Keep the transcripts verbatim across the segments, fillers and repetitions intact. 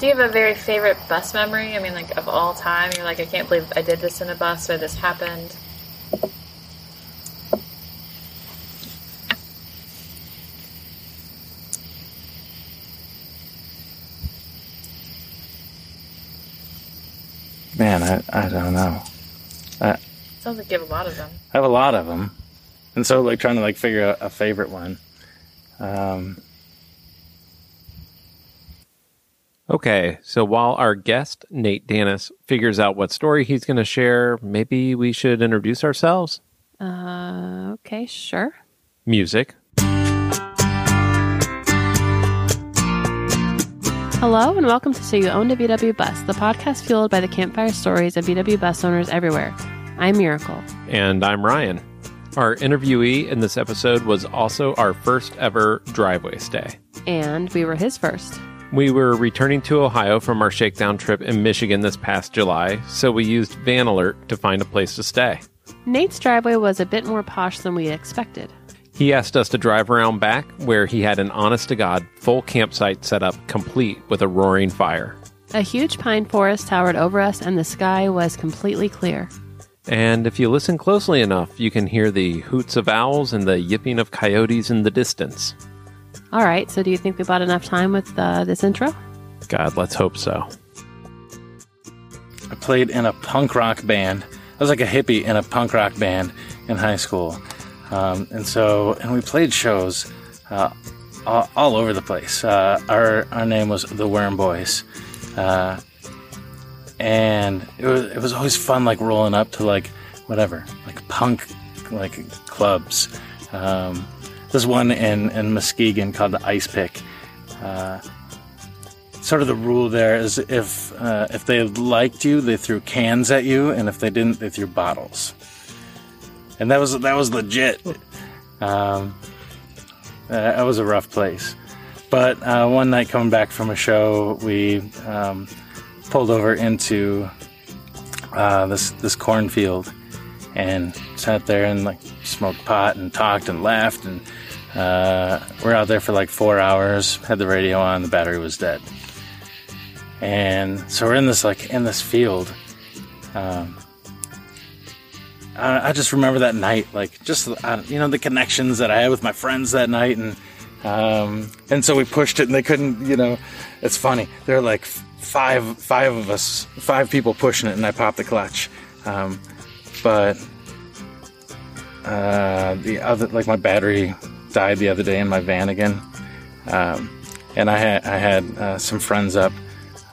Do you have a very favorite bus memory? I mean, like, of all time? You're like, I can't believe I did this in a bus or this happened. Man, I, I don't know. I, Sounds like you have a lot of them. I have a lot of them. And so, like, trying to, like, figure out a favorite one. Um... Okay, so while our guest, Nate Danis, figures out what story he's going to share, maybe we should introduce ourselves? Uh, okay, sure. Music. Hello, and welcome to So You Owned a V W Bus, the podcast fueled by the campfire stories of V W bus owners everywhere. I'm Miracle. And I'm Ryan. Our interviewee in this episode was also our first ever driveway stay. And we were his first. We were returning to Ohio from our shakedown trip in Michigan this past July, so we used Van Alert to find a place to stay. Nate's driveway was a bit more posh than we expected. He asked us to drive around back, where he had an honest-to-God full campsite set up, complete with a roaring fire. A huge pine forest towered over us, and the sky was completely clear. And if you listen closely enough, you can hear the hoots of owls and the yipping of coyotes in the distance. All right, so do you think we bought enough time with uh, this intro? God, let's hope so. I played in a punk rock band. I was like a hippie in a punk rock band in high school. Um, and so, and we played shows uh, all, all over the place. Uh, our our name was the Worm Boys. Uh, and it was, it was always fun, like, rolling up to, like, whatever, like, punk, like, clubs. Um There's one in, in Muskegon called the Ice Pick. Uh, sort of the rule there is if uh, if they liked you, they threw cans at you, and if they didn't, they threw bottles. And that was that was legit. Um, uh, that was a rough place. But uh, one night coming back from a show, we um, pulled over into uh, this this cornfield. And sat there and, like, smoked pot and talked and laughed. And uh, we're out there for, like, four hours. Had the radio on. The battery was dead. And so we're in this, like, in this field. Um, I, I just remember that night, like, just, uh, you know, the connections that I had with my friends that night. And um, and so we pushed it, and they couldn't, you know. It's funny. There were, like, five, five of us, five people pushing it, and I popped the clutch. Um But uh, the other, like, my battery died the other day in my van again, um, and I had I had uh, some friends up.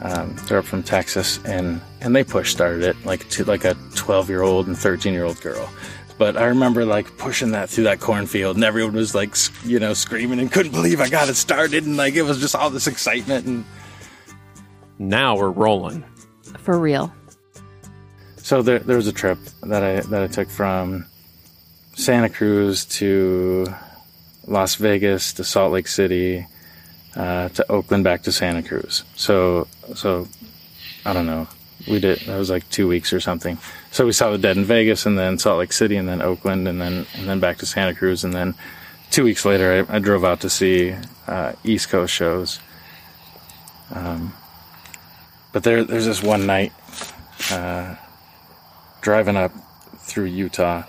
Um, they're up from Texas, and, and they push started it like to like a twelve year old and thirteen year old girl. But I remember, like, pushing that through that cornfield, and everyone was, like, you know, screaming and couldn't believe I got it started, and, like, it was just all this excitement. And now we're rolling for real. So there, there was a trip that I that I took from Santa Cruz to Las Vegas to Salt Lake City uh, to Oakland back to Santa Cruz. So so I don't know. We did that was like two weeks or something. So we saw the Dead in Vegas and then Salt Lake City and then Oakland and then and then back to Santa Cruz and then two weeks later I, I drove out to see uh, East Coast shows. Um, but there there's this one night. Uh, Driving up through Utah,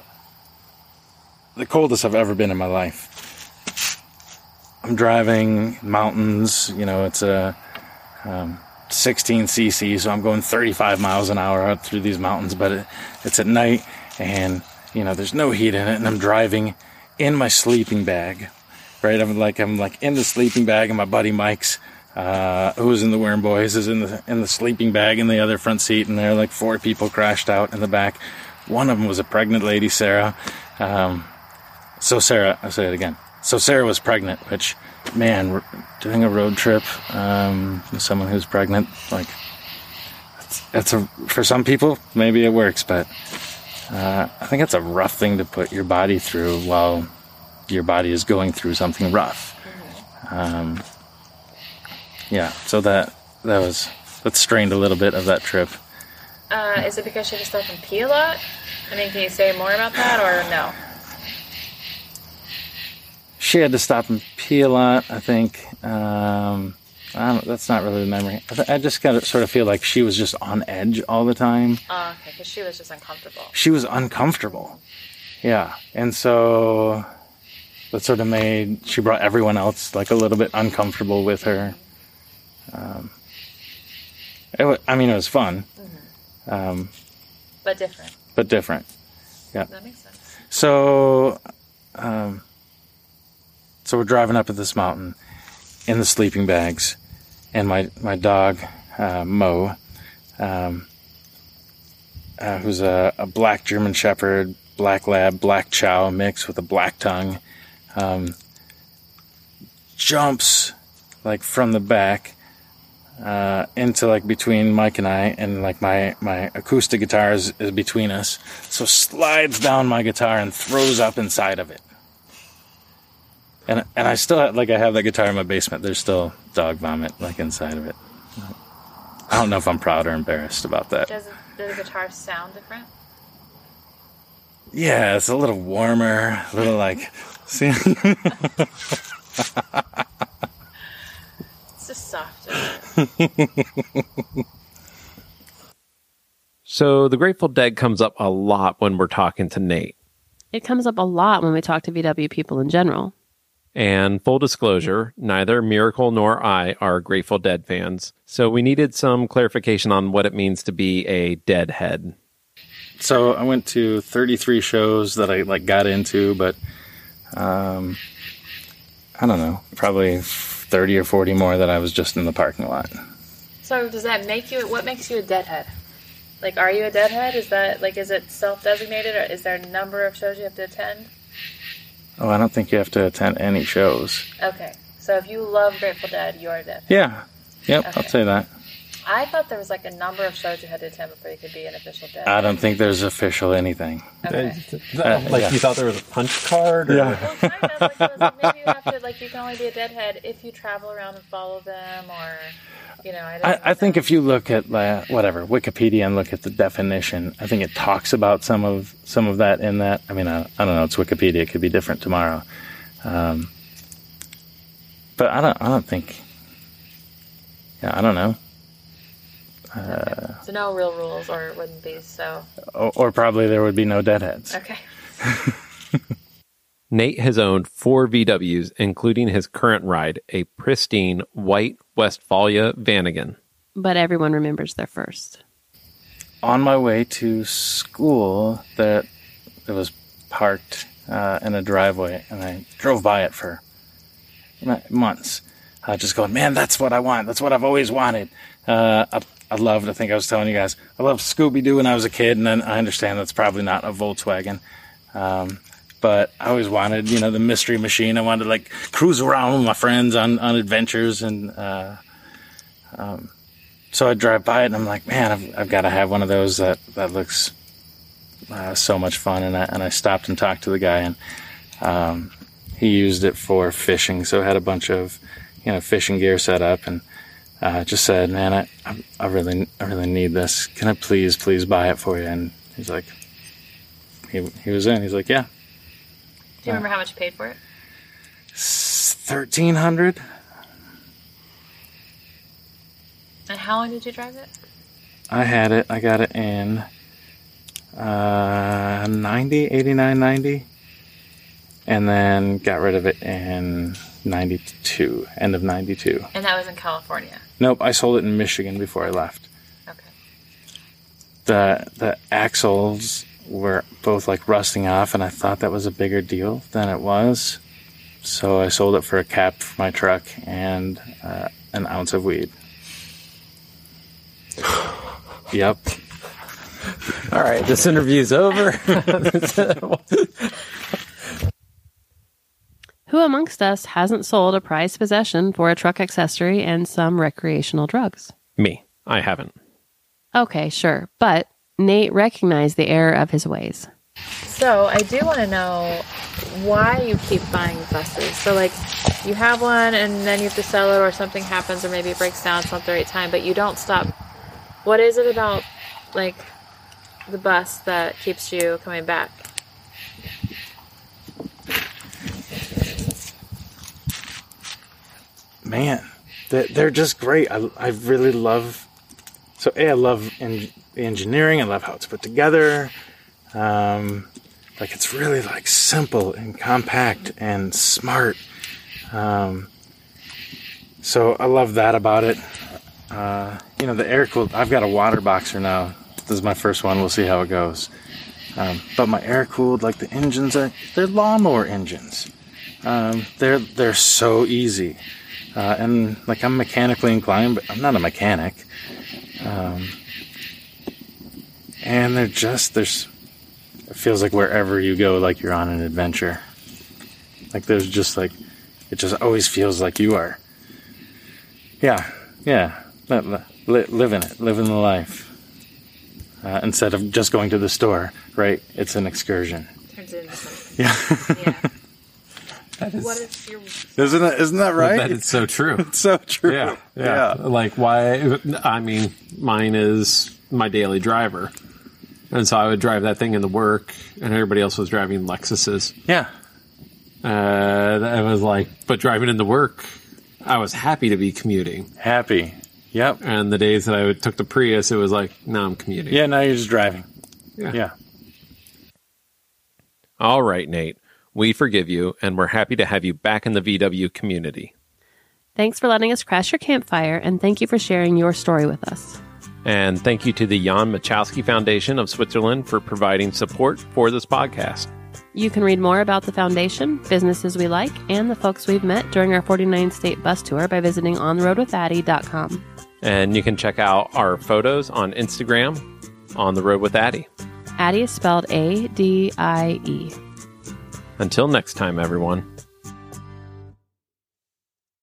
the coldest I've ever been in my life. I'm driving mountains, you know, it's a um, sixteen C C, so I'm going thirty-five miles an hour out through these mountains, but it, it's at night and, you know, there's no heat in it, and I'm driving in my sleeping bag, right? I'm like, I'm like in the sleeping bag, and my buddy Mike's, Uh, who was in the Worm Boys, is in the in the sleeping bag in the other front seat, and there were like four people crashed out in the back. One of them was a pregnant lady, Sarah. Um, so Sarah, I'll say it again. So Sarah was pregnant, which, man, doing a road trip um, with someone who's pregnant, like, that's, that's a, for some people, maybe it works, but uh, I think it's a rough thing to put your body through while your body is going through something rough. Um... Yeah, so that that was that strained a little bit of that trip. Uh, is it because she just doesn't pee a lot? I mean, can you say more about that or no? She had to stop and pee a lot, I think. Um, Um, that's not really the memory. I, I just got to sort of feel like she was just on edge all the time. Oh, okay, because she was just uncomfortable. She was uncomfortable. Yeah, and so that sort of made, she brought everyone else like a little bit uncomfortable with her. Um, it, I mean, it was fun. Mm-hmm. Um, but different. But different. Yeah. That makes sense. So, um, so we're driving up at this mountain in the sleeping bags, and my, my dog, uh, Mo, um, uh, who's a, a black German Shepherd, black lab, black chow mixed with a black tongue, um, jumps like from the back, uh, into like between Mike and I, and like my, my acoustic guitar is, is between us. So slides down my guitar and throws up inside of it. And, and I still have, like, I have that guitar in my basement. There's still dog vomit, like, inside of it. I don't know if I'm proud or embarrassed about that. Does, does the guitar sound different? Yeah, it's a little warmer, a little, like, see? It's just softer. So the Grateful Dead comes up a lot when we're talking to Nate. It comes up a lot when we talk to V W people in general. And full disclosure, neither Miracle nor I are Grateful Dead fans, so we needed some clarification on what it means to be a deadhead. So I went to thirty-three shows that I like got into, but um, I don't know, probably thirty or forty more that I was just in the parking lot. So does that make you, what makes you a deadhead? Like, are you a deadhead? Is that, like, is it self-designated, or is there a number of shows you have to attend? Oh, I don't think you have to attend any shows. Okay. So if you love Grateful Dead, you're a deadhead. Yeah. Yep, okay. I'll say that. I thought there was like a number of shows you had to attend before you could be an official deadhead. I don't think there's official anything. Okay. Uh, like yeah. You thought there was a punch card? Or? Yeah. Well, kind of. Like, it was like maybe you have to, like, you can only be a deadhead if you travel around and follow them, or, you know. I, don't I, I think if you look at, uh, whatever, Wikipedia and look at the definition, I think it talks about some of some of that in that. I mean, I, I don't know. It's Wikipedia. It could be different tomorrow. Um, but I don't, I don't think, yeah, I don't know. Okay. So no real rules, or it wouldn't be so. Or, or probably there would be no deadheads. Okay. Nate has owned four V Ws, including his current ride, a pristine white Westfalia Vanagon. But everyone remembers their first. On my way to school, that it was parked uh, in a driveway, and I drove by it for months. Uh, just going, man, that's what I want. That's what I've always wanted. Uh, I, I loved, I think I was telling you guys, I loved Scooby Doo when I was a kid, and then I understand that's probably not a Volkswagen. Um, but I always wanted, you know, the Mystery Machine. I wanted to, like, cruise around with my friends on, on adventures. And uh, um, so I drive by it, and I'm like, man, I've, I've got to have one of those. That, that looks uh, so much fun. And I, and I stopped and talked to the guy, and um, he used it for fishing. So it had a bunch of, you know, fishing gear set up, and Uh, just said, man, I, I, I really, I really need this. Can I please, please buy it for you? And he's like, he, he was in. He's like, yeah. Do you uh, remember how much you paid for it? Thirteen hundred. And how long did you drive it? I had it. I got it in uh, ninety, eighty-nine, ninety, and then got rid of it in ninety-two, end of ninety-two. And that was in California? Nope, I sold it in Michigan before I left. Okay. The the axles were both like rusting off, and I thought that was a bigger deal than it was. So I sold it for a cap for my truck and uh, an ounce of weed. Yep. All right, this interview's over. Who amongst us hasn't sold a prized possession for a truck accessory and some recreational drugs? Me. I haven't. Okay, sure. But Nate recognized the error of his ways. So I do want to know why you keep buying buses. So, like, you have one and then you have to sell it, or something happens, or maybe it breaks down. It's not the right time, but you don't stop. What is it about, like, the bus that keeps you coming back? Man, that they're just great. I, I really love, so A, I love en- engineering. I love how it's put together. Um, like it's really like simple and compact and smart. Um, so I love that about it. Uh, you know, the air cooled, I've got a water boxer now. This is my first one. We'll see how it goes. Um, but my air cooled, like the engines are, they're lawnmower engines. Um, they're, they're so easy. Uh, and like I'm mechanically inclined, but I'm not a mechanic. Um, and they're just, there's, it feels like wherever you go, like you're on an adventure. Like there's just like, it just always feels like you are. Yeah. Yeah. Living it, living the life. Uh, instead of just going to the store, right? It's an excursion. Turns it into something. Yeah. Yeah. That is, what is your... Isn't that, isn't that right? That it's so true. It's so true. Yeah, yeah. Yeah. Like why? I mean, mine is my daily driver, and so I would drive that thing into work, and everybody else was driving Lexuses. Yeah. Uh, I was like, but driving into work, I was happy to be commuting. Happy. Yep. And the days that I took the Prius, it was like, now I'm commuting. Yeah, now you're just driving. Yeah. Yeah. All right, Nate. We forgive you, and we're happy to have you back in the V W community. Thanks for letting us crash your campfire, and thank you for sharing your story with us. And thank you to the Jan Machowski Foundation of Switzerland for providing support for this podcast. You can read more about the foundation, businesses we like, and the folks we've met during our forty-nine state bus tour by visiting on the road with addie dot com. And you can check out our photos on Instagram, On The Road With Addie. Addie is spelled A D I E. Until next time, everyone.